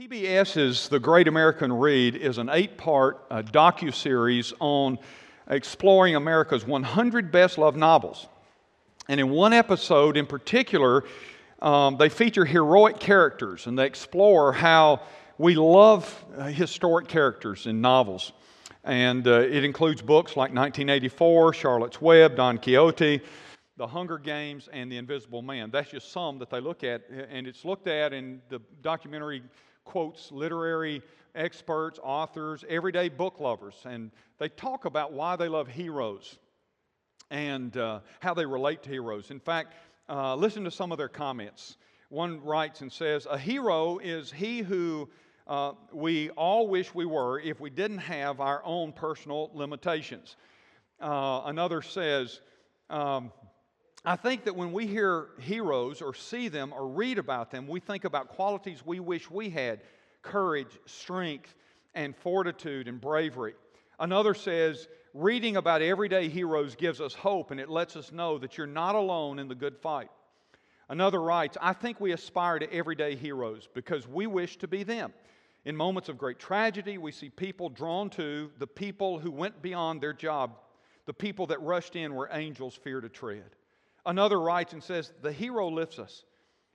PBS's The Great American Read is an 8-part docu-series on exploring America's 100 best-loved novels. And in one episode in particular, they feature heroic characters, and they explore how we love historic characters in novels. And it includes books like 1984, Charlotte's Web, Don Quixote, The Hunger Games, and The Invisible Man. That's just some that they look at, and it's looked at, and the documentary quotes literary experts, authors, everyday book lovers, and they talk about why they love heroes and how they relate to heroes. In fact, listen to some of their comments. One writes and says, "A hero is he who we all wish we were if we didn't have our own personal limitations." Another says, "I think that when we hear heroes or see them or read about them, we think about qualities we wish we had: courage, strength, and fortitude and bravery." Another says, "Reading about everyday heroes gives us hope, and it lets us know that you're not alone in the good fight." Another writes, "I think we aspire to everyday heroes because we wish to be them. In moments of great tragedy, we see people drawn to the people who went beyond their job, the people that rushed in where angels fear to tread." Another writes and says, "The hero lifts us.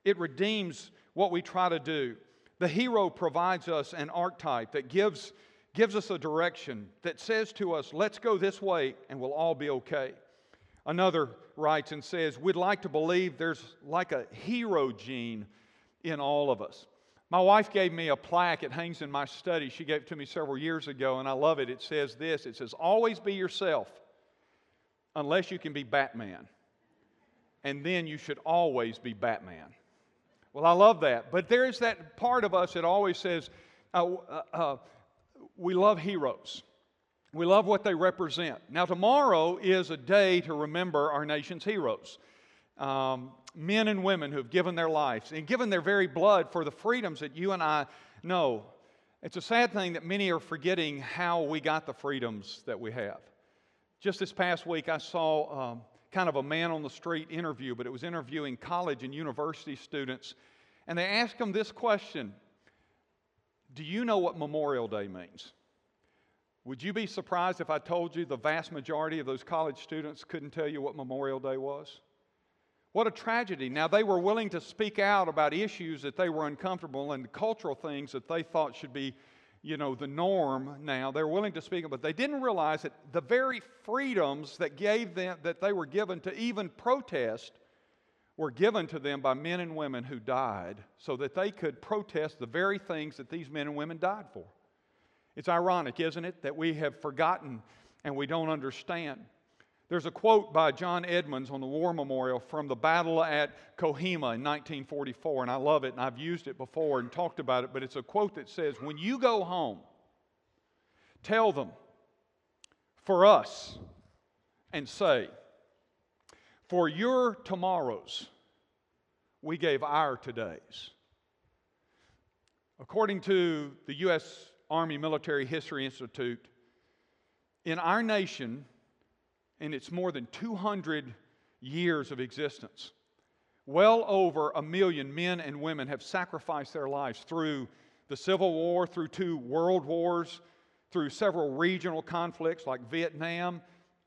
It redeems what we try to do. The hero provides us an archetype that gives us a direction, that says to us, let's go this way and we'll all be okay." Another writes and says, "We'd like to believe there's like a hero gene in all of us." My wife gave me a plaque. It hangs in my study. She gave it to me several years ago, and I love it. It says this. It says, "Always be yourself unless you can be Batman. And then you should always be Batman." Well, I love that. But there is that part of us that always says, we love heroes. We love what they represent. Now, tomorrow is a day to remember our nation's heroes. Men and women who have given their lives and given their very blood for the freedoms that you and I know. It's a sad thing that many are forgetting how we got the freedoms that we have. Just this past week, I saw kind of a man on the street interview, but it was interviewing college and university students, and they asked them this question: "Do you know what Memorial Day means?" Would you be surprised if I told you the vast majority of those college students couldn't tell you what Memorial Day was? What a tragedy. Now, they were willing to speak out about issues that they were uncomfortable and cultural things that they thought should be, you know, the norm now. They're willing to speak, but they didn't realize that the very freedoms that they were given to even protest were given to them by men and women who died so that they could protest the very things that these men and women died for. It's ironic, isn't it, that we have forgotten and we don't understand. There's a quote by John Edmonds on the War Memorial from the battle at Kohima in 1944, and I love it, and I've used it before and talked about it, but it's a quote that says, "When you go home, tell them, for us, and say, for your tomorrows, we gave our todays." According to the U.S. Army Military History Institute, in our nation, in its more than 200 years of existence, well over 1 million men and women have sacrificed their lives through the Civil War, through 2 world wars, through several regional conflicts like Vietnam,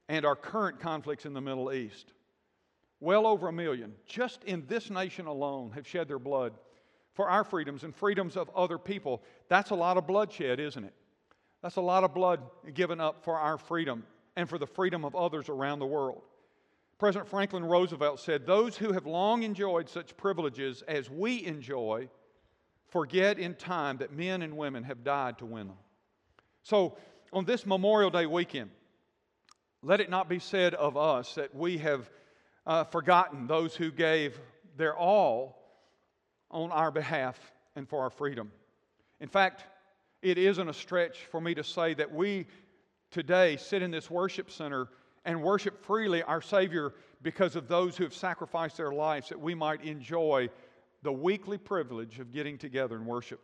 and our current conflicts in the Middle East. Well over 1 million, just in this nation alone, have shed their blood for our freedoms and freedoms of other people. That's a lot of bloodshed, isn't it? That's a lot of blood given up for our freedom and for the freedom of others around the world. President Franklin Roosevelt said, "Those who have long enjoyed such privileges as we enjoy forget in time that men and women have died to win them." So, on this Memorial Day weekend, let it not be said of us that we have forgotten those who gave their all on our behalf and for our freedom. In fact, it isn't a stretch for me to say that we today sit in this worship center and worship freely our Savior because of those who have sacrificed their lives, that we might enjoy the weekly privilege of getting together and worship.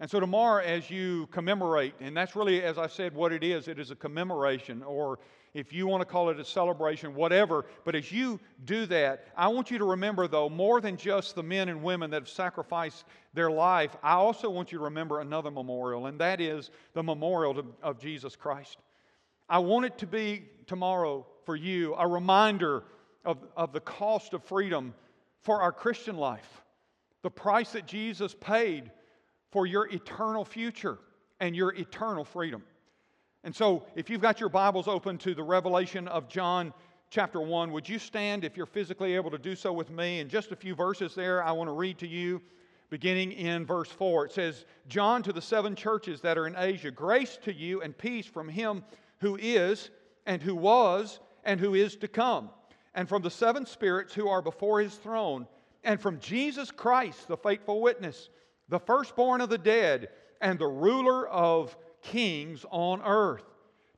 And so tomorrow, as you commemorate, and that's really, as I said, what it is a commemoration, or if you want to call it a celebration, whatever. But as you do that, I want you to remember, though, more than just the men and women that have sacrificed their life, I also want you to remember another memorial, and that is the memorial of Jesus Christ. I want it to be tomorrow for you a reminder of the cost of freedom for our Christian life, the price that Jesus paid for your eternal future and your eternal freedom. And so, if you've got your Bibles open to the revelation of John chapter 1, would you stand, if you're physically able to do so, with me? And just a few verses there I want to read to you, beginning in verse 4. It says, John to the seven churches that are in Asia, grace to you and peace from him who is, and who was, and who is to come, and from the seven spirits who are before his throne, and from Jesus Christ, the faithful witness, the firstborn of the dead, and the ruler of kings on earth.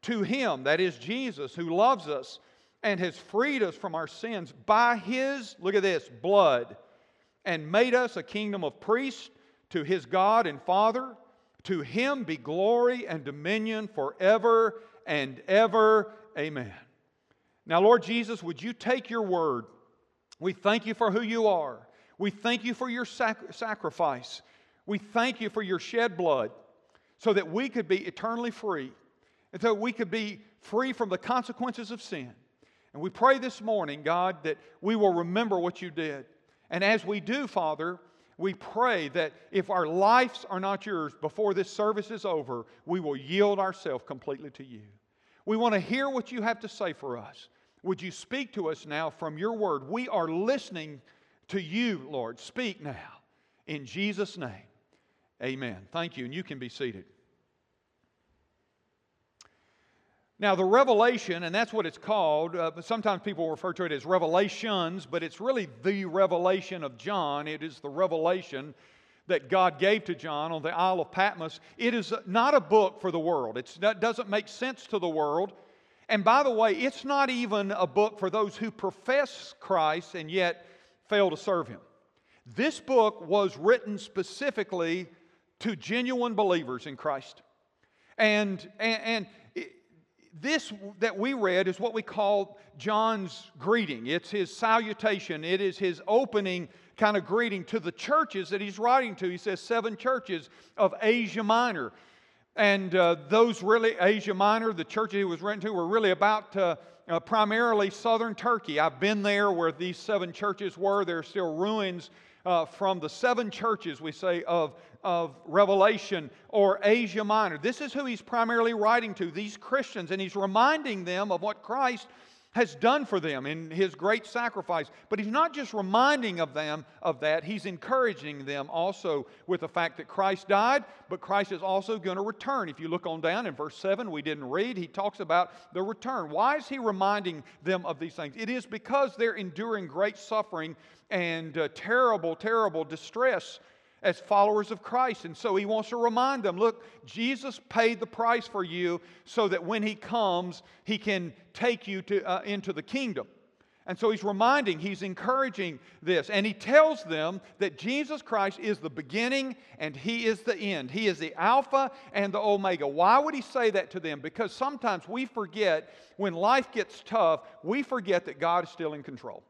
To him, that is Jesus, who loves us and has freed us from our sins by his, look at this, blood, and made us a kingdom of priests to his God and Father. To him be glory and dominion forever and ever. Amen. Now, Lord Jesus, would you take your word? We thank you for who you are. We thank you for your sacrifice. We thank you for your shed blood, so that we could be eternally free, and so we could be free from the consequences of sin. And we pray this morning, God, that we will remember what you did. And as we do, Father, we pray that if our lives are not yours before this service is over, we will yield ourselves completely to you. We want to hear what you have to say for us. Would you speak to us now from your word? We are listening to you, Lord. Speak now. In Jesus' name. Amen. Thank you, and you can be seated. Now, the revelation, and that's what it's called, sometimes people refer to it as revelations, but it's really the revelation of John. It is the revelation that God gave to John on the Isle of Patmos. It is not a book for the world. It doesn't make sense to the world. And by the way, it's not even a book for those who profess Christ and yet fail to serve Him. This book was written specifically to genuine believers in Christ. And this that we read is what we call John's greeting. It's his salutation. It is his opening kind of greeting to the churches that he's writing to. He says seven churches of Asia Minor. And those really, Asia Minor, the churches he was written to, were really about primarily southern Turkey. I've been there where these seven churches were. There are still ruins from the seven churches, we say, of Revelation or Asia Minor. This is who he's primarily writing to, these Christians, and he's reminding them of what Christ has done for them in his great sacrifice. But he's not just reminding of them of that, he's encouraging them also with the fact that Christ died, but Christ is also going to return. If you look on down in verse 7, we didn't read, he talks about the return. Why is he reminding them of these things? It is because they're enduring great suffering and terrible distress as followers of Christ. And so he wants to remind them, look, Jesus paid the price for you so that when he comes, he can take you to, into the kingdom. And so he's reminding, he's encouraging this. And he tells them that Jesus Christ is the beginning and he is the end. He is the Alpha and the Omega. Why would he say that to them? Because sometimes we forget, when life gets tough, we forget that God is still in control.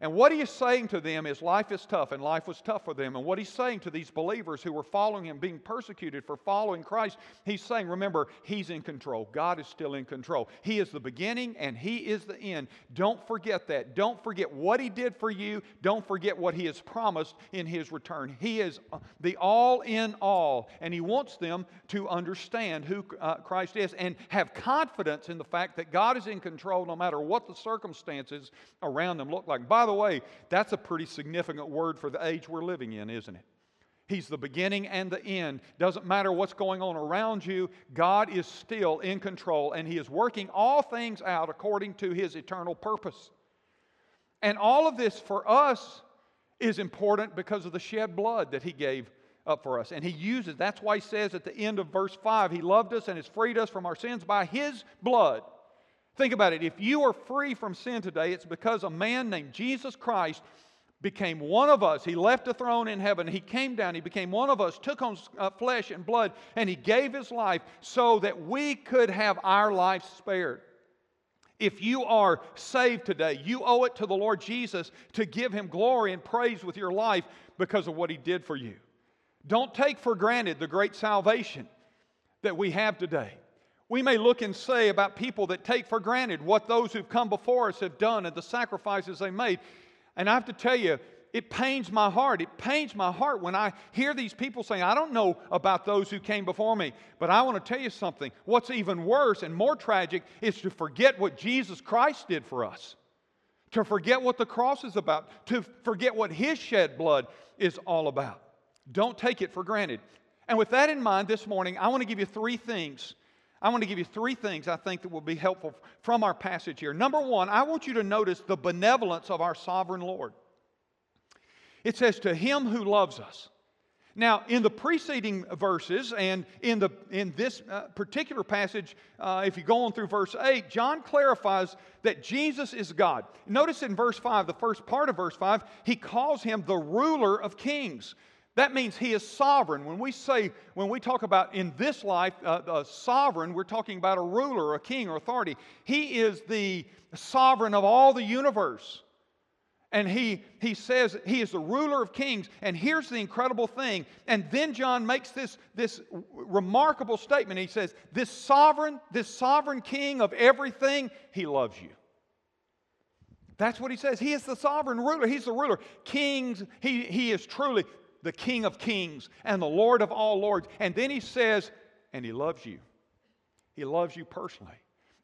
And what he is saying to them is life is tough, and life was tough for them. And what he's saying to these believers who were following him, being persecuted for following Christ, he's saying, remember, he's in control. God is still in control. He is the beginning and he is the end. Don't forget that. Don't forget what he did for you. Don't forget what he has promised in his return. He is the all in all. And he wants them to understand who Christ is and have confidence in the fact that God is in control no matter what the circumstances around them look like. By the way, that's a pretty significant word for the age we're living in, isn't it? He's the beginning and the end. Doesn't matter what's going on around you, God is still in control, and he is working all things out according to his eternal purpose. And all of this for us is important because of the shed blood that he gave up for us. And he uses, that's why he says at the end of verse 5, he loved us and has freed us from our sins by his blood. Think about it. If you are free from sin today, it's because a man named Jesus Christ became one of us. He left the throne in heaven. He came down. He became one of us, took on flesh and blood, and he gave his life so that we could have our life spared. If you are saved today, you owe it to the Lord Jesus to give Him glory and praise with your life because of what He did for you. Don't take for granted the great salvation that we have today. We may look and say about people that take for granted what those who've come before us have done and the sacrifices they made. And I have to tell you, it pains my heart. It pains my heart when I hear these people saying, I don't know about those who came before me. But I want to tell you something. What's even worse and more tragic is to forget what Jesus Christ did for us. To forget what the cross is about. To forget what His shed blood is all about. Don't take it for granted. And with that in mind this morning, I want to give you three things. I want to give you three things I think that will be helpful from our passage here. Number one, I want you to notice the benevolence of our sovereign Lord. It says, to Him who loves us. Now, in the preceding verses and in this particular passage, if you go on through verse 8, John clarifies that Jesus is God. Notice in verse 5, the first part of verse 5, he calls Him the ruler of kings. That means He is sovereign. When we talk about in this life sovereign, we're talking about a ruler, a king, or authority. He is the sovereign of all the universe. And he says He is the ruler of kings. And here's the incredible thing. And then John makes this remarkable statement. He says, this sovereign king of everything, He loves you. That's what he says. He is the sovereign ruler. He's the ruler. Kings, he is truly the King of kings and the Lord of all lords. And then he says, and He loves you. He loves you personally.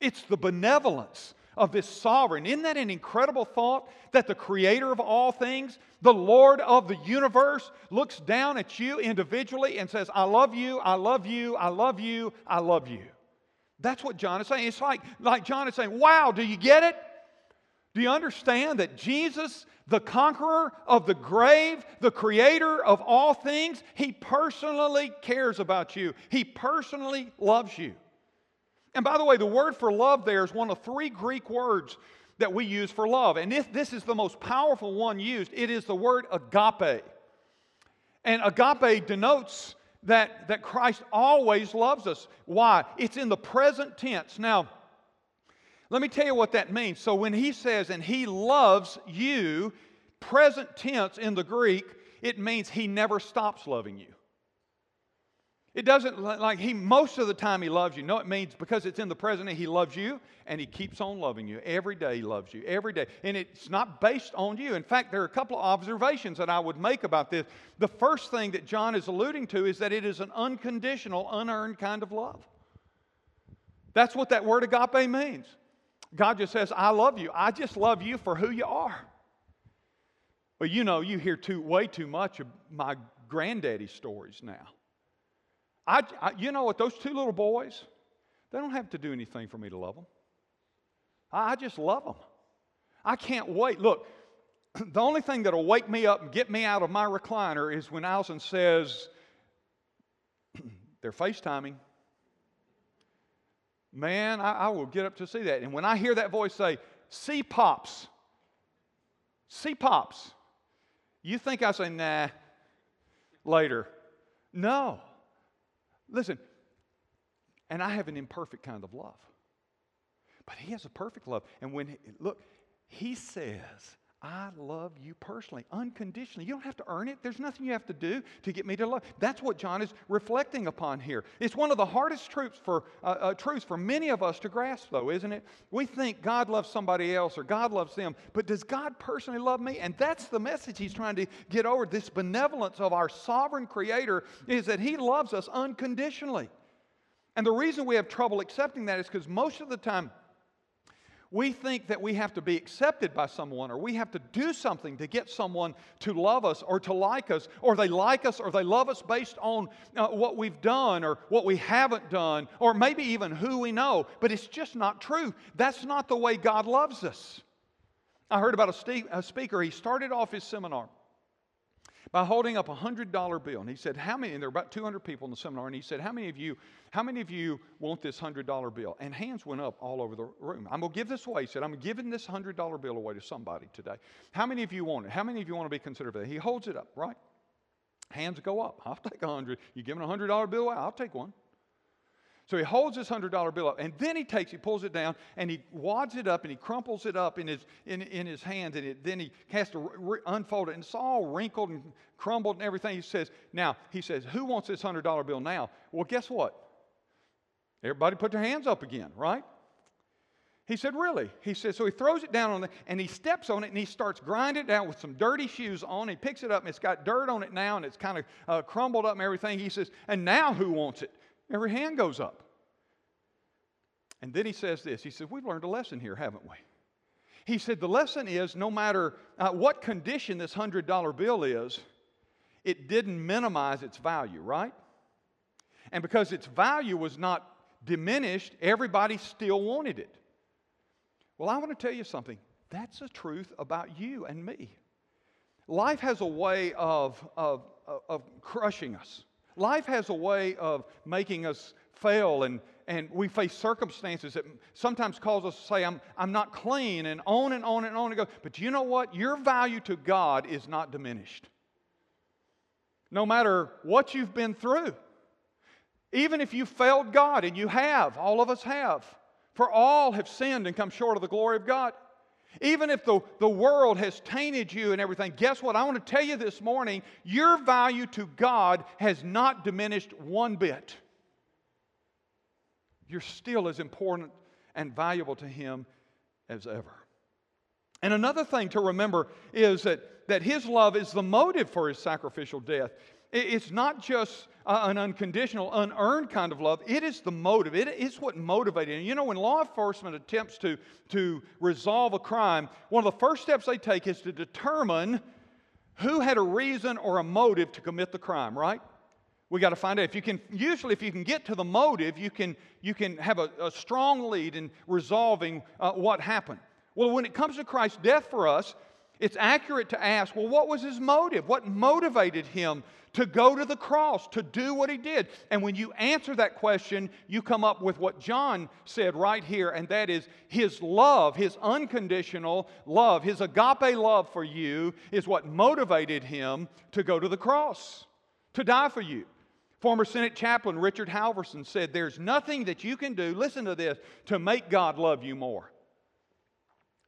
It's the benevolence of this sovereign. Isn't that an incredible thought that the Creator of all things, the Lord of the universe, looks down at you individually and says, I love you, I love you, I love you, I love you. That's what John is saying. It's like John is saying, wow, do you get it? Do you understand that Jesus, the conqueror of the grave, the creator of all things, He personally cares about you. He personally loves you. And by the way, the word for love there is one of three Greek words that we use for love. And if this is the most powerful one used, it is the word agape. And agape denotes that Christ always loves us. Why? It's in the present tense. Now, let me tell you what that means. So when he says, and He loves you, present tense in the Greek, it means He never stops loving you. It doesn't, like He, most of the time He loves you. No, it means because it's in the present, He loves you, and He keeps on loving you. Every day He loves you, every day. And it's not based on you. In fact, there are a couple of observations that I would make about this. The first thing that John is alluding to is that it is an unconditional, unearned kind of love. That's what that word agape means. God just says, I love you. I just love you for who you are. Well, you know, you hear way too much of my granddaddy stories now. You know what? Those two little boys, they don't have to do anything for me to love them. I just love them. I can't wait. Look, the only thing that will wake me up and get me out of my recliner is when Allison says, they're FaceTiming. Man, I will get up to see that. And when I hear that voice say, see Pops, you think I say, nah, later. No. Listen, and I have an imperfect kind of love. But He has a perfect love. And He says, I love you personally, unconditionally. You don't have to earn it. There's nothing you have to do to get me to love. That's what John is reflecting upon here. It's one of the hardest truths for many of us to grasp, though, isn't it? We think God loves somebody else or God loves them, but does God personally love me? And that's the message he's trying to get over. This benevolence of our sovereign Creator is that He loves us unconditionally. And the reason we have trouble accepting that is because most of the time, we think that we have to be accepted by someone, or we have to do something to get someone to love us or to like us, or they like us or they love us based on what we've done or what we haven't done, or maybe even who we know. But it's just not true. That's not the way God loves us. I heard about a speaker. He started off his seminar by holding up a $100 bill. And he said, how many? And there were about 200 people in the seminar. And he said, how many of you want this $100 bill? And hands went up all over the room. I'm going to give this away. He said, I'm giving this $100 bill away to somebody today. How many of you want it? How many of you want to be considered for that? He holds it up, right? Hands go up. I'll take $100. You're giving a $100 bill away? I'll take one. So he holds this $100 bill up, and then he pulls it down, and he wads it up, and he crumples it up in his hands, and then he has to unfold it, and it's all wrinkled and crumbled and everything. He says, who wants this $100 bill now? Well, guess what? Everybody put their hands up again, right? He said, really? He said, so he throws it down on it, and he steps on it, and he starts grinding it down with some dirty shoes on. He picks it up, and it's got dirt on it now, and it's kind of crumbled up and everything. He says, and now who wants it? Every hand goes up. And then he says this. He says, we've learned a lesson here, haven't we? He said, the lesson is no matter what condition this $100 bill is, it didn't minimize its value, right? And because its value was not diminished, everybody still wanted it. Well, I want to tell you something. That's the truth about you and me. Life has a way of crushing us. Life has a way of making us fail, and we face circumstances that sometimes cause us to say, I'm not clean, and on and on and on it goes. But you know what? Your value to God is not diminished. No matter what you've been through, even if you failed God, and you have, all of us have, for all have sinned and come short of the glory of God. Even if the world has tainted you and everything, guess what? I want to tell you this morning, your value to God has not diminished one bit. You're still as important and valuable to Him as ever. And another thing to remember is that His love is the motive for His sacrificial death. It's not just an unconditional, unearned kind of love. It is the motive. It is what motivated him. You know, when law enforcement attempts to resolve a crime, one of the first steps they take is to determine who had a reason or a motive to commit the crime, right? We got to find out. If you can get to the motive, you can have a strong lead in resolving what happened. Well, when it comes to Christ's death for us, it's accurate to ask, well, what was his motive? What motivated him to go to the cross, to do what he did? And when you answer that question, you come up with what John said right here, and that is his love, his unconditional love, his agape love for you is what motivated him to go to the cross, to die for you. Former Senate Chaplain Richard Halverson said, there's nothing that you can do, listen to this, to make God love you more.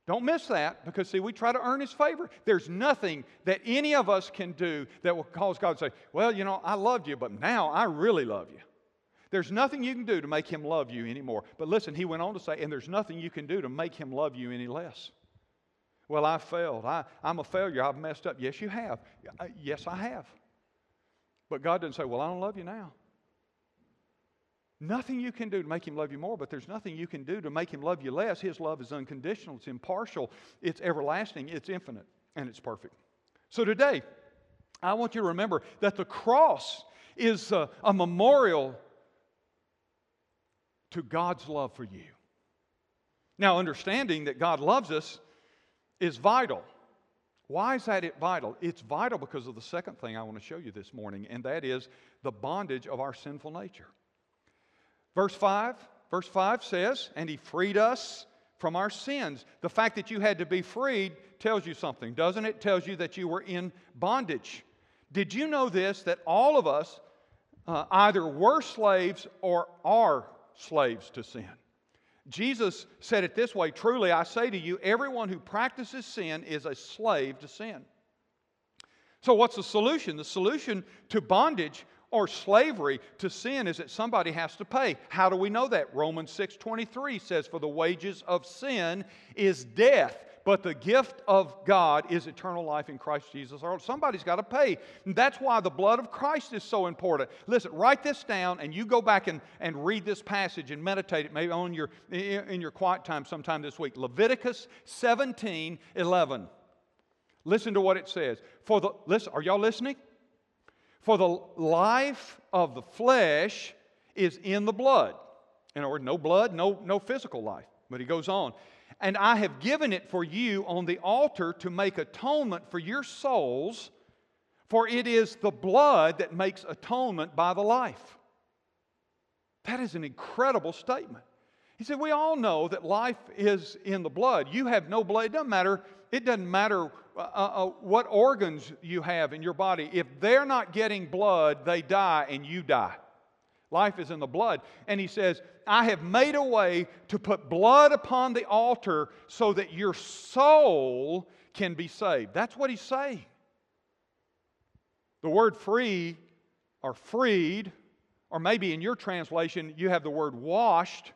Don't miss that, because, see, we try to earn His favor. There's nothing that any of us can do that will cause God to say, well, you know, I loved you, but now I really love you. There's nothing you can do to make Him love you anymore. But listen, he went on to say, and there's nothing you can do to make Him love you any less. Well, I failed. I'm a failure. I've messed up. Yes, you have. Yes, I have. But God didn't say, well, I don't love you now. Nothing you can do to make Him love you more, but there's nothing you can do to make Him love you less. His love is unconditional, it's impartial, it's everlasting, it's infinite, and it's perfect. So today, I want you to remember that the cross is a memorial to God's love for you. Now, understanding that God loves us is vital. Why is that vital? It's vital because of the second thing I want to show you this morning, and that is the bondage of our sinful nature. Verse 5 says, and He freed us from our sins. The fact that you had to be freed tells you something, doesn't it? It tells you that you were in bondage. Did you know this, that all of us either were slaves or are slaves to sin? Jesus said it this way, truly I say to you, everyone who practices sin is a slave to sin. So what's the solution? The solution to bondage or slavery to sin is that somebody has to pay. How do we know that? Romans 6:23 says, for the wages of sin is death, but the gift of God is eternal life in Christ Jesus. Somebody's got to pay. And that's why the blood of Christ is so important. Listen, write this down, and you go back and read this passage and meditate it maybe on in your quiet time sometime this week. Leviticus 17:11. Listen to what it says. Listen, are y'all listening? For the life of the flesh is in the blood. In other words, no blood, no physical life. But he goes on. And I have given it for you on the altar to make atonement for your souls, for it is the blood that makes atonement by the life. That is an incredible statement. He said, we all know that life is in the blood. You have no blood. It doesn't matter what organs you have in your body. If they're not getting blood, they die and you die. Life is in the blood. And he says, I have made a way to put blood upon the altar so that your soul can be saved. That's what he's saying. The word free or freed, or maybe in your translation you have the word washed,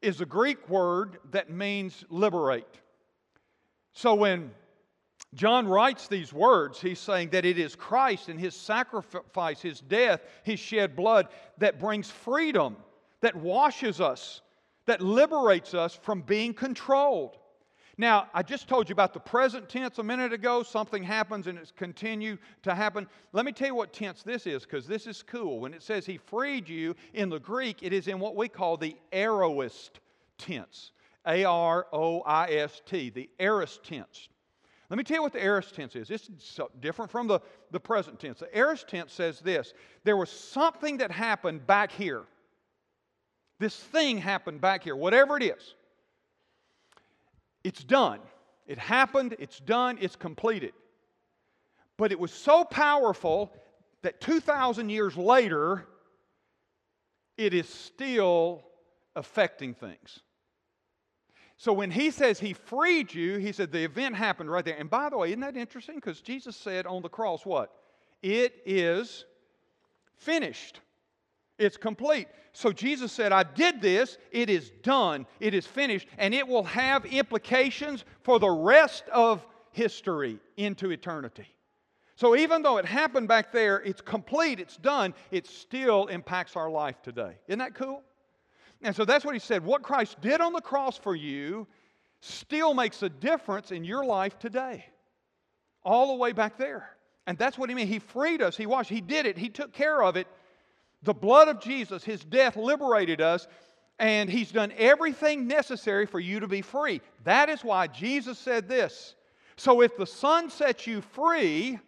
is the Greek word that means liberate. So when John writes these words, he's saying that it is Christ and His sacrifice, His death, His shed blood that brings freedom, that washes us, that liberates us from being controlled. Now, I just told you about the present tense a minute ago. Something happens and it's continued to happen. Let me tell you what tense this is, because this is cool. When it says He freed you, in the Greek, it is in what we call the aorist tense. A-R-O-I-S-T, the aorist tense. Let me tell you what the aorist tense is. It's different from the present tense. The aorist tense says this: there was something that happened back here. This thing happened back here, whatever it is. It's done. It happened, it's done, it's completed. But it was so powerful that 2,000 years later, it is still affecting things. So when he says He freed you, he said the event happened right there. And by the way, isn't that interesting? Because Jesus said on the cross what? It is finished. It's complete. So Jesus said, I did this, it is done, it is finished, and it will have implications for the rest of history into eternity. So even though it happened back there, it's complete, it's done, it still impacts our life today. Isn't that cool? And so that's what he said. What Christ did on the cross for you still makes a difference in your life today. All the way back there. And that's what he meant. He freed us. He washed. He did it. He took care of it. The blood of Jesus, His death, liberated us. And He's done everything necessary for you to be free. That is why Jesus said this. So if the Son sets you free,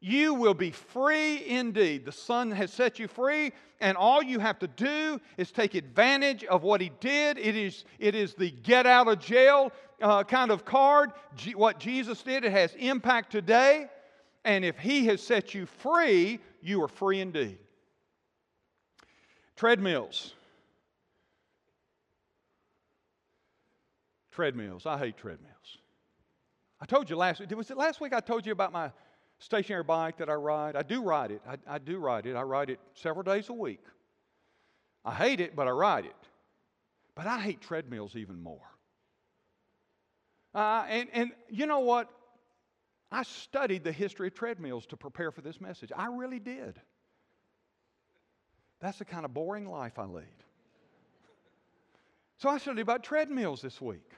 you will be free indeed. The Son has set you free, and all you have to do is take advantage of what He did. It is the get-out-of-jail kind of card. What Jesus did, it has impact today. And if He has set you free, you are free indeed. Treadmills. Treadmills. I hate treadmills. I told you last week. Was it last week I told you about my stationary bike that I ride? I do ride it. I do ride it. I ride it several days a week. I hate it, but I ride it. But I hate treadmills even more. And you know what? I studied the history of treadmills to prepare for this message. I really did. That's the kind of boring life I lead. So I studied about treadmills this week.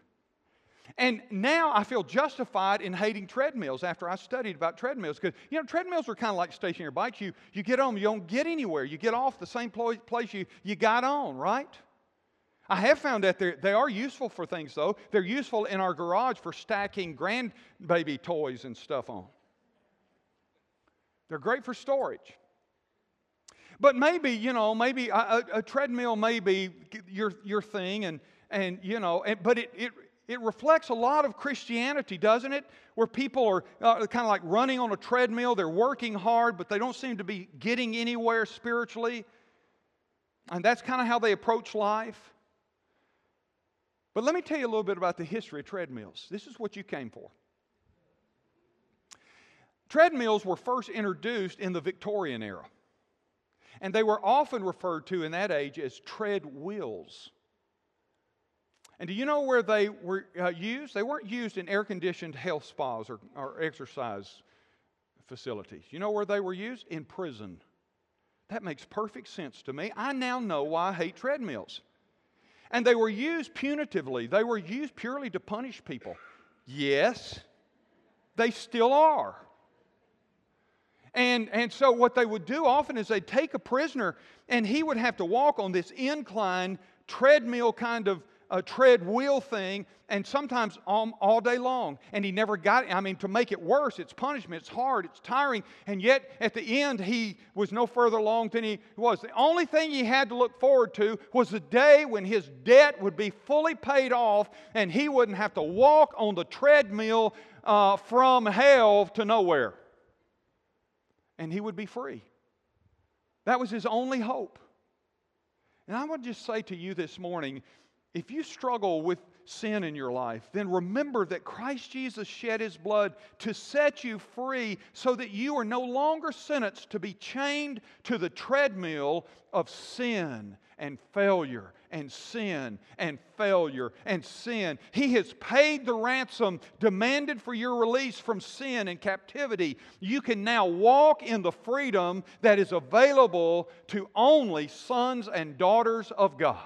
And now I feel justified in hating treadmills after I studied about treadmills. Because, you know, treadmills are kind of like stationary bikes. You get on, you don't get anywhere. You get off the same place you got on, right? I have found that they are useful for things, though. They're useful in our garage for stacking grandbaby toys and stuff on. They're great for storage. But maybe, you know, maybe a treadmill may be your thing, and you know, but it reflects a lot of Christianity, doesn't it? Where people are kind of like running on a treadmill. They're working hard, but they don't seem to be getting anywhere spiritually. And that's kind of how they approach life. But let me tell you a little bit about the history of treadmills. This is what you came for. Treadmills were first introduced in the Victorian era. And they were often referred to in that age as tread wheels. And do you know where they were used? They weren't used in air-conditioned health spas or exercise facilities. You know where they were used? In prison. That makes perfect sense to me. I now know why I hate treadmills. And they were used punitively. They were used purely to punish people. Yes, they still are. And so what they would do often is they'd take a prisoner, and he would have to walk on this incline treadmill kind of a tread wheel thing, and sometimes all day long. And he never got it. I mean, to make it worse, it's punishment, it's hard, it's tiring, and yet at the end he was no further along than he was. The only thing he had to look forward to was the day when his debt would be fully paid off, and he wouldn't have to walk on the treadmill from hell to nowhere. And he would be free. That was his only hope. And I want to just say to you this morning, if you struggle with sin in your life, then remember that Christ Jesus shed His blood to set you free so that you are no longer sentenced to be chained to the treadmill of sin and failure and sin and failure and sin. He has paid the ransom demanded for your release from sin and captivity. You can now walk in the freedom that is available to only sons and daughters of God.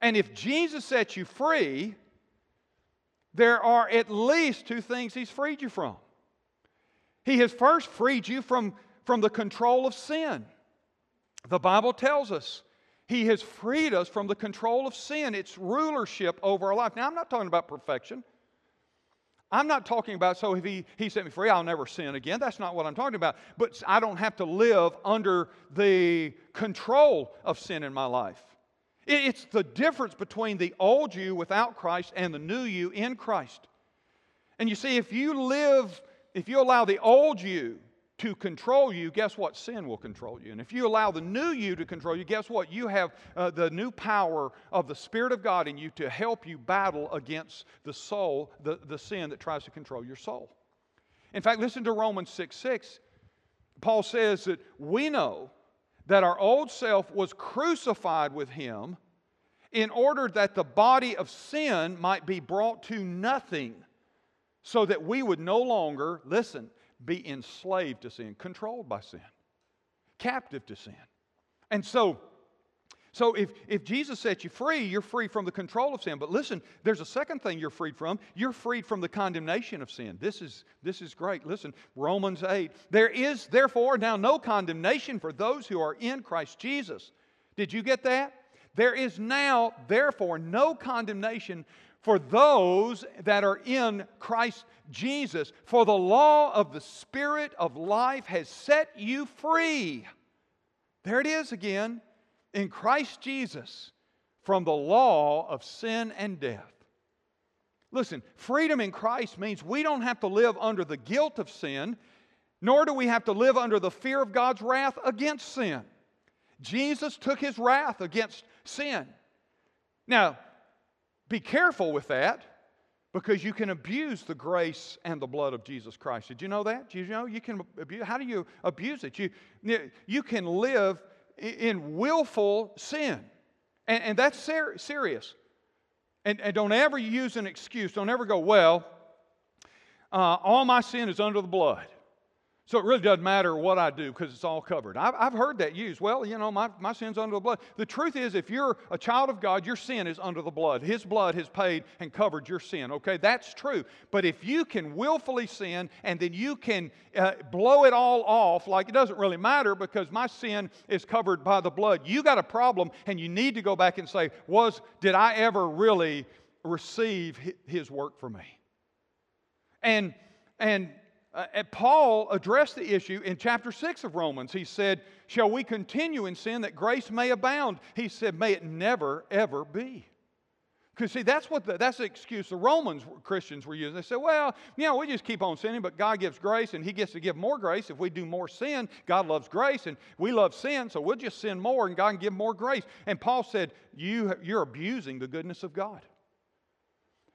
And if Jesus sets you free, there are at least two things He's freed you from. He has first freed you from the control of sin. The Bible tells us He has freed us from the control of sin, its rulership over our life. Now, I'm not talking about perfection. I'm not talking about, so if he set me free, I'll never sin again. That's not what I'm talking about. But I don't have to live under the control of sin in my life. It's the difference between the old you without Christ and the new you in Christ. And you see, if you allow the old you to control you, guess what? Sin will control you. And if you allow the new you to control you, guess what? You have the new power of the Spirit of God in you to help you battle against the soul, the sin that tries to control your soul. In fact, listen to Romans 6:6. Paul says that we know that our old self was crucified with Him in order that the body of sin might be brought to nothing, so that we would no longer, listen, be enslaved to sin, controlled by sin, captive to sin. And so if Jesus sets you free, you're free from the control of sin. But listen, there's a second thing you're freed from. You're freed from the condemnation of sin. This is great. Listen, Romans 8. There is therefore now no condemnation for those who are in Christ Jesus. Did you get that? There is now therefore no condemnation for those that are in Christ Jesus. For the law of the Spirit of life has set you free. There it is again. In Christ Jesus, from the law of sin and death. Listen, freedom in Christ means we don't have to live under the guilt of sin, nor do we have to live under the fear of God's wrath against sin. Jesus took His wrath against sin. Now, be careful with that, because you can abuse the grace and the blood of Jesus Christ. Did you know that? Did you know you can abuse? How do you abuse it? You can live in willful sin. And that's serious. And don't ever use an excuse. Don't ever go, well, all my sin is under the blood, so it really doesn't matter what I do because it's all covered. I've heard that used. Well, you know, my sin's under the blood. The truth is, if you're a child of God, your sin is under the blood. His blood has paid and covered your sin, okay? That's true. But if you can willfully sin and then you can blow it all off like it doesn't really matter because my sin is covered by the blood, you got a problem and you need to go back and say, did I ever really receive His work for me? Paul addressed the issue in chapter 6 of Romans. He said, shall we continue in sin that grace may abound? He said, may it never, ever be. Because, see, that's the excuse the Christians were using. They said, well, you know, we just keep on sinning, but God gives grace, and He gets to give more grace. If we do more sin, God loves grace, and we love sin, so we'll just sin more, and God can give more grace. And Paul said, you're abusing the goodness of God.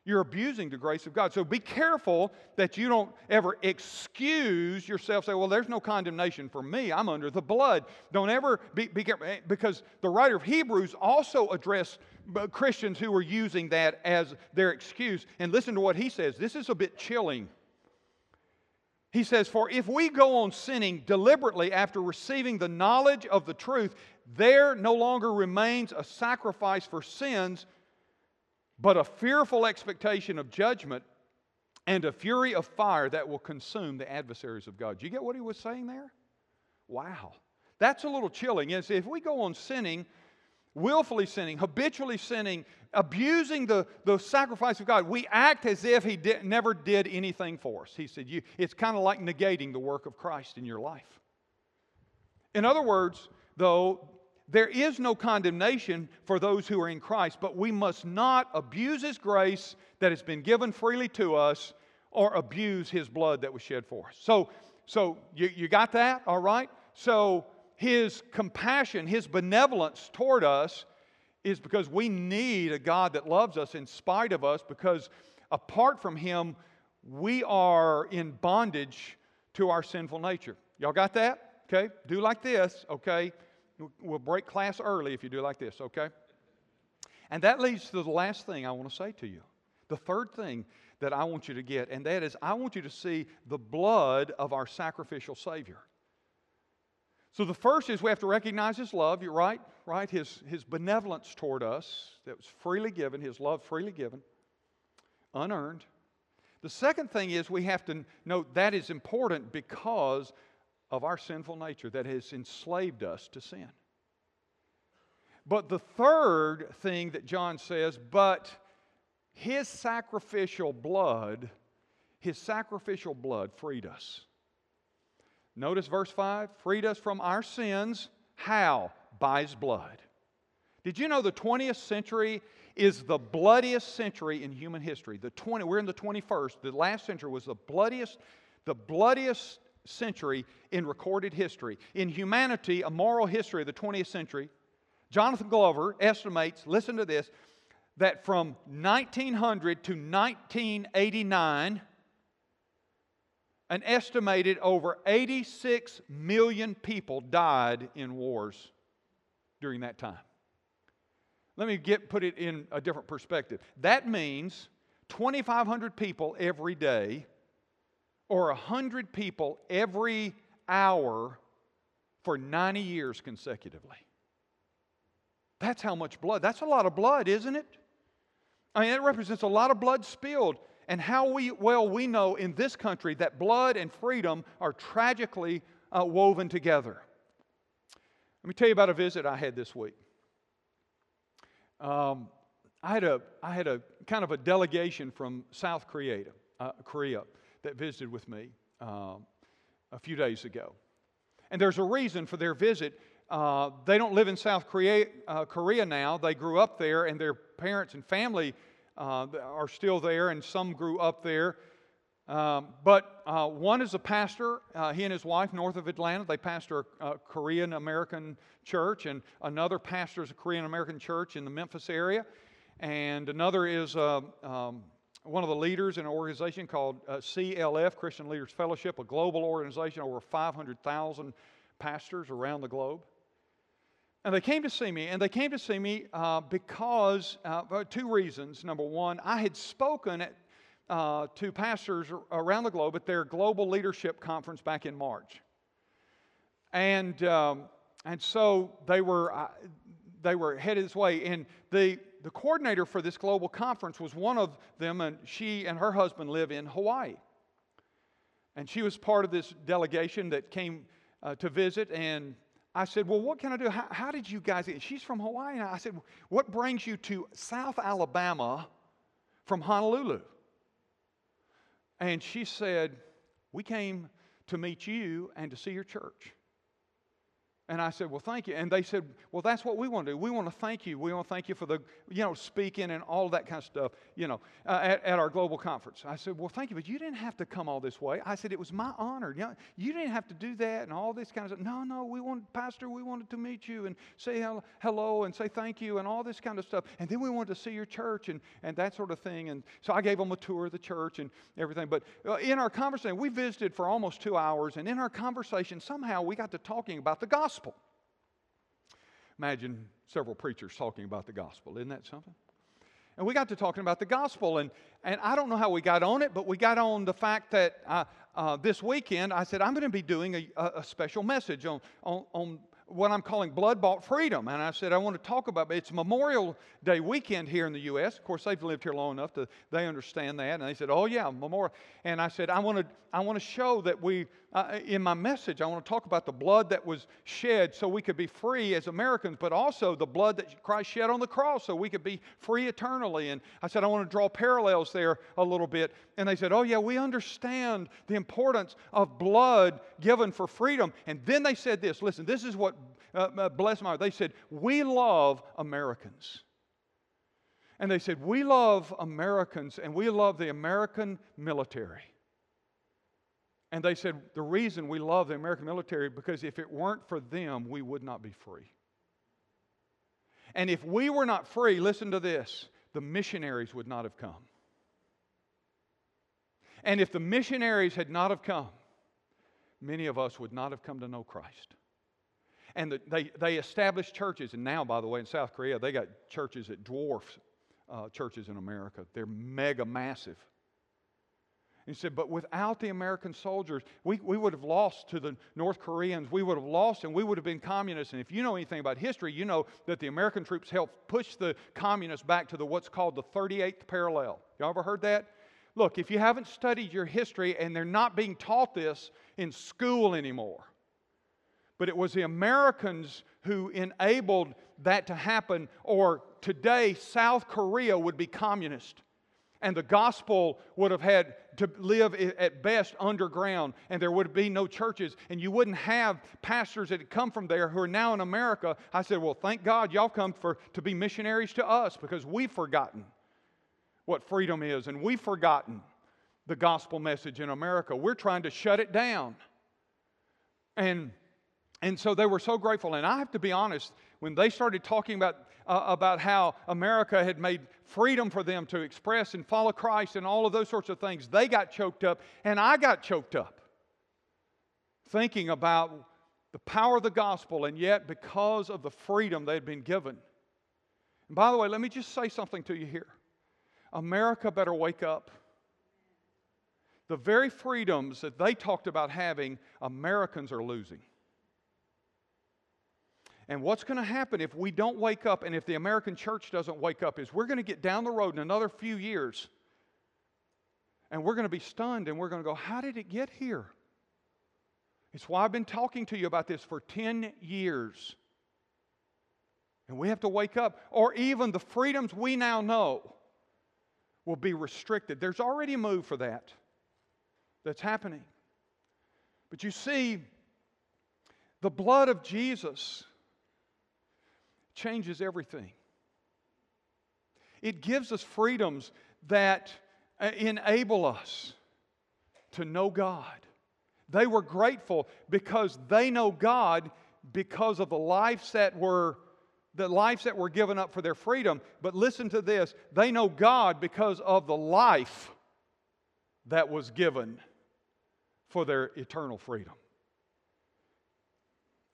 You're abusing the grace of God. So be careful that you don't ever excuse yourself. Say, well, there's no condemnation for me. I'm under the blood. Don't ever be careful. Because the writer of Hebrews also addressed Christians who were using that as their excuse. And listen to what he says. This is a bit chilling. He says, for if we go on sinning deliberately after receiving the knowledge of the truth, there no longer remains a sacrifice for sins, but a fearful expectation of judgment and a fury of fire that will consume the adversaries of God. Do you get what he was saying there? Wow. That's a little chilling. Yes, if we go on sinning, willfully sinning, habitually sinning, abusing the sacrifice of God, we act as if He never did anything for us. He said, it's kind of like negating the work of Christ in your life. In other words, though, there is no condemnation for those who are in Christ, but we must not abuse His grace that has been given freely to us or abuse His blood that was shed for us. So you got that, all right? So His compassion, His benevolence toward us is because we need a God that loves us in spite of us, because apart from Him, we are in bondage to our sinful nature. Y'all got that? Okay? Do like this, okay? We'll break class early if you do like this, okay? And that leads to the last thing I want to say to you. The third thing that I want you to get, and that is I want you to see the blood of our sacrificial Savior. So the first is we have to recognize His love, you're right, right? His benevolence toward us that was freely given, His love freely given, unearned. The second thing is we have to note that is important because of our sinful nature that has enslaved us to sin. But the third thing that John says, but His sacrificial blood freed us. Notice verse 5, freed us from our sins, how? By His blood. Did you know the 20th century is the bloodiest century in human history? We're in the 21st. The last century was the bloodiest century in recorded history. In humanity, a moral history of the 20th century, Jonathan Glover estimates, listen to this, that from 1900 to 1989, an estimated over 86 million people died in wars during that time. Let me put it in a different perspective. That means 2,500 people every day, or 100 people every hour for 90 years consecutively. That's how much blood. That's a lot of blood, isn't it? I mean, it represents a lot of blood spilled. And how we know in this country that blood and freedom are tragically woven together. Let me tell you about a visit I had this week. I had a kind of a delegation from South Korea that visited with me a few days ago. And there's a reason for their visit. They don't live in South Korea now. They grew up there, and their parents and family are still there, and some grew up there. But one is a pastor. He and his wife, north of Atlanta, they pastor a Korean-American church, and another pastors a Korean-American church in the Memphis area, and another is one of the leaders in an organization called CLF, Christian Leaders Fellowship, a global organization, over 500,000 pastors around the globe. And they came to see me, because two reasons. Number one, I had spoken to pastors around the globe at their global leadership conference back in March, and so they were headed this way. And the coordinator for this global conference was one of them, and she and her husband live in Hawaii, and she was part of this delegation that came to visit. And I said, well, what can I do? How did you guys... She's from Hawaii. And I said, what brings you to South Alabama from Honolulu? And she said, we came to meet you and to see your church. And I said, well, thank you. And they said, well, that's what we want to do. We want to thank you. We want to thank you for the, speaking and all that kind of stuff, at our global conference. I said, well, thank you, but you didn't have to come all this way. I said, it was my honor. You didn't have to do that and all this kind of stuff. No, Pastor, we wanted to meet you and say hello and say thank you and all this kind of stuff. And then we wanted to see your church and that sort of thing. And so I gave them a tour of the church and everything. But in our conversation, we visited for almost 2 hours. And in our conversation, somehow we got to talking about the gospel. Imagine several preachers talking about the gospel. Isn't that something? And we got to talking about the gospel, and I don't know how we got on it, but we got on the fact that this weekend I said, I'm going to be doing a special message on what I'm calling blood-bought freedom. And I said, I want to talk about it. It's Memorial Day weekend here in the U.S. Of course, they've lived here long enough that they understand that. And they said, oh, yeah, Memorial. And I said, I want to show that in my message, I want to talk about the blood that was shed so we could be free as Americans, but also the blood that Christ shed on the cross so we could be free eternally. And I said, I want to draw parallels there a little bit. And they said, oh, yeah, we understand the importance of blood given for freedom. And then they said this, listen, this is what bless my heart. They said, we love Americans. And they said, we love Americans and we love the American military. And they said, the reason we love the American military, because if it weren't for them, we would not be free. And if we were not free, listen to this, the missionaries would not have come. And if the missionaries had not have come, many of us would not have come to know Christ. And they established churches. And now, by the way, in South Korea, they got churches that dwarf churches in America. They're mega massive. He said, but without the American soldiers, we would have lost to the North Koreans. We would have lost, and we would have been communists. And if you know anything about history, you know that the American troops helped push the communists back to the what's called the 38th parallel. Y'all ever heard that? Look, if you haven't studied your history, and they're not being taught this in school anymore, but it was the Americans who enabled that to happen, or today South Korea would be communist. And the gospel would have had to live at best underground, and there would be no churches, and you wouldn't have pastors that had come from there who are now in America. I said, well, thank God y'all come to be missionaries to us, because we've forgotten what freedom is, and we've forgotten the gospel message in America. We're trying to shut it down. And so they were so grateful. And I have to be honest, when they started talking about how America had made freedom for them to express and follow Christ and all of those sorts of things, they got choked up, and I got choked up thinking about the power of the gospel, and yet because of the freedom they had been given. And by the way, let me just say something to you here. America better wake up. The very freedoms that they talked about having, Americans are losing. And what's going to happen if we don't wake up, and if the American church doesn't wake up, is we're going to get down the road in another few years, and we're going to be stunned, and we're going to go, how did it get here? It's why I've been talking to you about this for 10 years. And we have to wake up, or even the freedoms we now know will be restricted. There's already a move for that that's happening. But you see, the blood of Jesus changes everything. It gives us freedoms that enable us to know God. They were grateful because they know God because of the lives that were given up for their freedom. But listen to this, they know God because of the life that was given for their eternal freedom.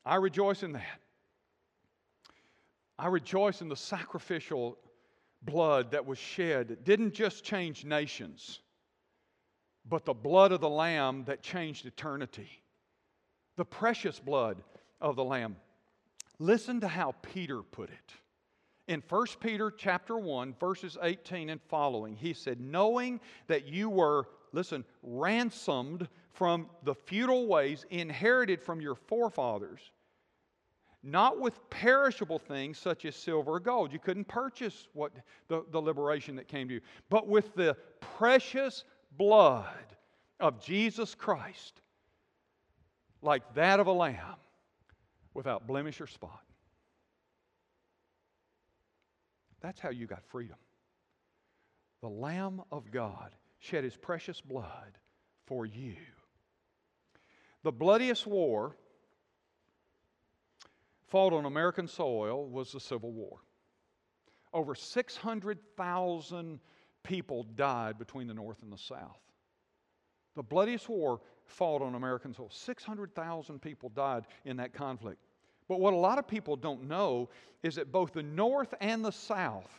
I rejoice in that. I rejoice in the sacrificial blood that was shed. It didn't just change nations, but the blood of the Lamb that changed eternity. The precious blood of the Lamb. Listen to how Peter put it. In 1 Peter chapter 1, verses 18 and following, he said, knowing that you were, listen, ransomed from the futile ways inherited from your forefathers, not with perishable things such as silver or gold. You couldn't purchase what the liberation that came to you, but with the precious blood of Jesus Christ, like that of a lamb, without blemish or spot. That's how you got freedom. The Lamb of God shed His precious blood for you. The bloodiest war fought on American soil was the Civil War. Over 600,000 people died between the North and the South. The bloodiest war fought on American soil. 600,000 people died in that conflict. But what a lot of people don't know is that both the North and the South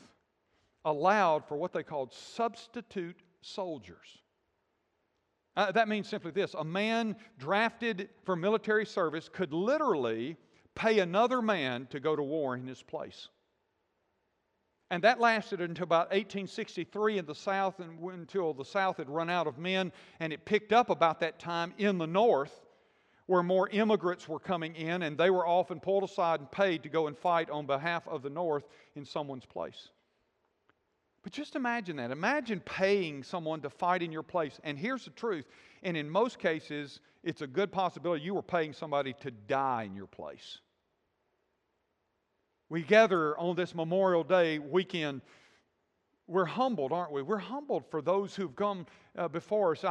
allowed for what they called substitute soldiers. That means simply this. A man drafted for military service could literally pay another man to go to war in his place. And that lasted until about 1863 in the South, and until the South had run out of men, and it picked up about that time in the North, where more immigrants were coming in, and they were often pulled aside and paid to go and fight on behalf of the North in someone's place. But just imagine that. Imagine paying someone to fight in your place. And here's the truth, and in most cases, it's a good possibility you were paying somebody to die in your place. We gather on this Memorial Day weekend We're humbled, aren't we? We're humbled for those who've come before us.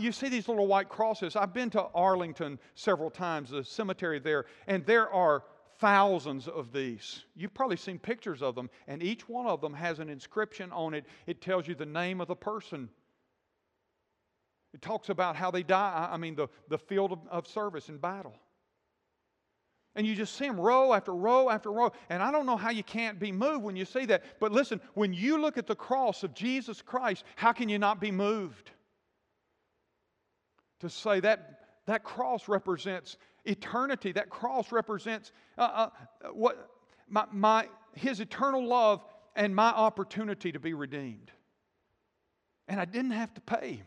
You see these little white crosses. I've been to Arlington several times, the cemetery there, and there are thousands of these. You've probably seen pictures of them, and each one of them has an inscription on it. It tells you the name of the person. It talks about how they die, the field of service in battle. And you just see them row after row after row. And I don't know how you can't be moved when you see that. But listen, when you look at the cross of Jesus Christ, how can you not be moved? To say that cross represents eternity. That cross represents His eternal love and my opportunity to be redeemed. And I didn't have to pay Him.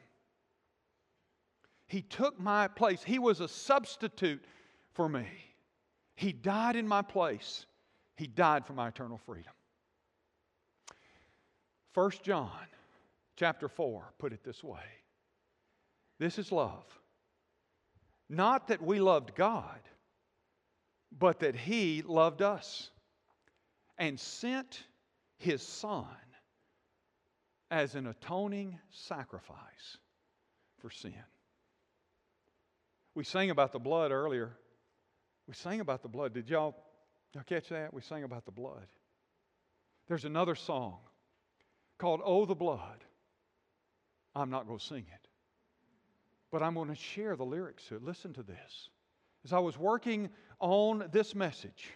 He took my place. He was a substitute for me. He died in my place. He died for my eternal freedom. 1 John chapter 4 put it this way. This is love. Not that we loved God, but that He loved us and sent His Son as an atoning sacrifice for sin. We sang about the blood earlier. We sang about the blood. Did y'all catch that? We sang about the blood. There's another song called, "Oh, the Blood." I'm not going to sing it, but I'm going to share the lyrics to it. Listen to this. As I was working on this message,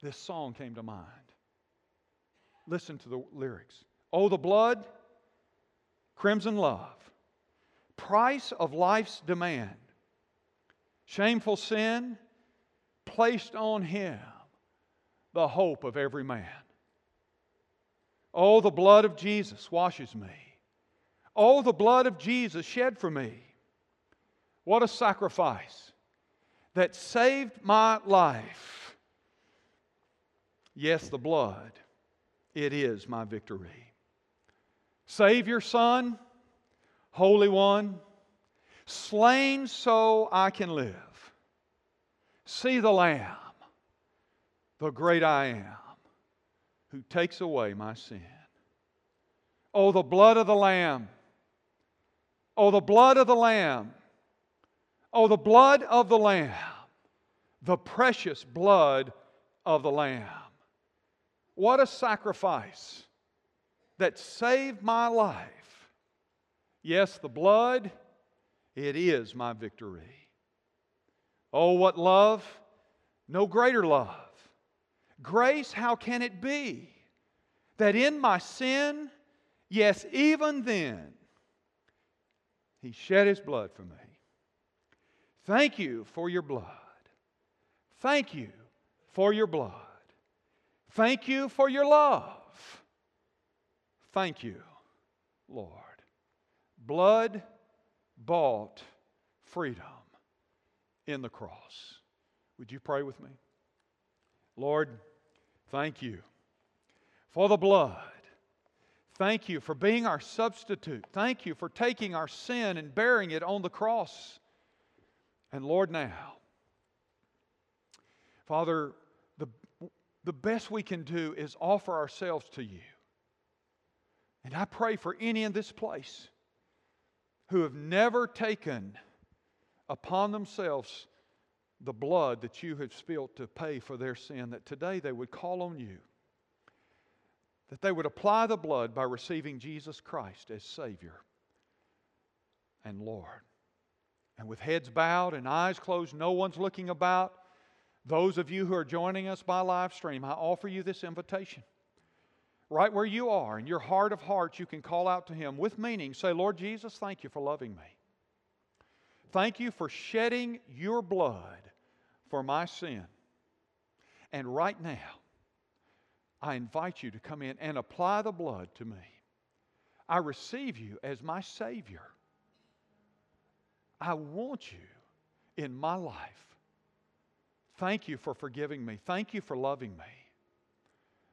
this song came to mind. Listen to the lyrics. "Oh, the blood, crimson love, price of life's demand, shameful sin placed on Him, the hope of every man. Oh, the blood of Jesus washes me. Oh, the blood of Jesus shed for me. What a sacrifice that saved my life. Yes, the blood, it is my victory. Savior, Son, Holy One, slain so I can live. See the Lamb, the great I am, who takes away my sin. Oh, the blood of the Lamb. Oh, the blood of the Lamb. Oh, the blood of the Lamb. The precious blood of the Lamb. What a sacrifice that saved my life. Yes, the blood, it is my victory. Oh, what love, no greater love. Grace, how can it be? That in my sin, yes, even then, He shed His blood for me. Thank You for Your blood. Thank You for Your blood. Thank You for Your love. Thank You, Lord." Blood bought freedom in the cross. Would you pray with me? Lord, thank You for the blood. Thank You for being our substitute. Thank You for taking our sin and bearing it on the cross. And Lord, now, Father, the best we can do is offer ourselves to You. And I pray for any in this place who have never taken upon themselves the blood that You have spilled to pay for their sin, that today they would call on You, that they would apply the blood by receiving Jesus Christ as Savior and Lord. And with heads bowed and eyes closed, no one's looking about, those of you who are joining us by live stream, I offer you this invitation. Right where you are, in your heart of hearts, you can call out to Him with meaning. Say, Lord Jesus, thank You for loving me. Thank You for shedding Your blood for my sin. And right now, I invite You to come in and apply the blood to me. I receive You as my Savior. I want You in my life. Thank You for forgiving me. Thank You for loving me.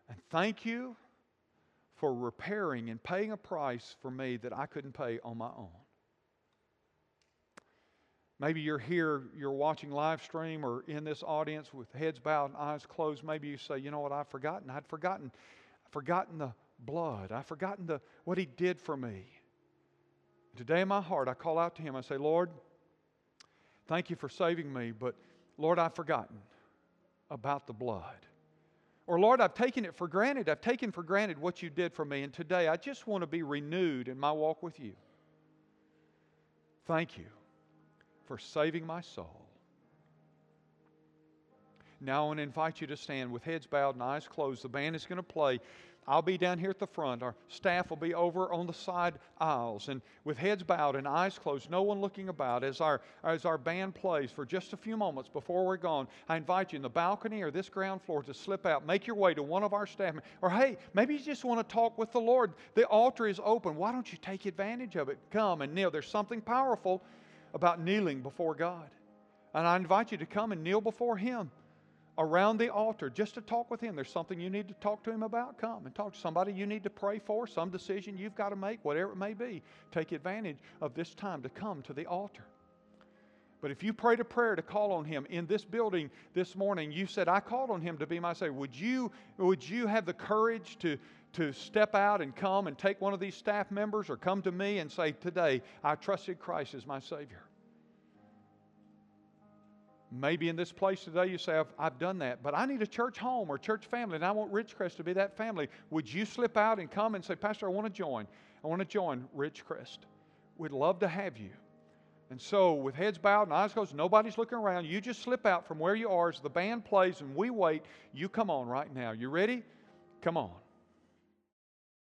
And thank You for repairing and paying a price for me that I couldn't pay on my own. Maybe you're here, you're watching live stream or in this audience with heads bowed and eyes closed. Maybe you say, you know what, I'd forgotten. I've forgotten the blood. I've forgotten what He did for me. Today in my heart, I call out to Him. I say, Lord, thank You for saving me, but Lord, I've forgotten about the blood. Or Lord, I've taken it for granted. I've taken for granted what You did for me, and today I just want to be renewed in my walk with You. Thank You for saving my soul. Now I want to invite you to stand with heads bowed and eyes closed. The band is going to play. I'll be down here at the front. Our staff will be over on the side aisles. And with heads bowed and eyes closed, no one looking about, as our band plays for just a few moments before we're gone, I invite you in the balcony or this ground floor to slip out. Make your way to one of our staff. Or hey, maybe you just want to talk with the Lord. The altar is open. Why don't you take advantage of it? Come and kneel. There's something powerful about kneeling before God. And I invite you to come and kneel before Him around the altar, just to talk with Him. There's something you need to talk to Him about. Come and talk to somebody you need to pray for, some decision you've got to make, whatever it may be. Take advantage of this time to come to the altar. But if you prayed a prayer to call on Him in this building this morning, you said, I called on Him to be my Savior. Would you have the courage to step out and come and take one of these staff members or come to me and say, today I trusted Christ as my Savior? Maybe in this place today you say, I've done that, but I need a church home or church family, and I want Ridgecrest to be that family. Would you slip out and come and say, Pastor, I want to join. I want to join Ridgecrest. We'd love to have you. And so with heads bowed and eyes closed, nobody's looking around. You just slip out from where you are as the band plays and we wait. You come on right now. You ready? Come on.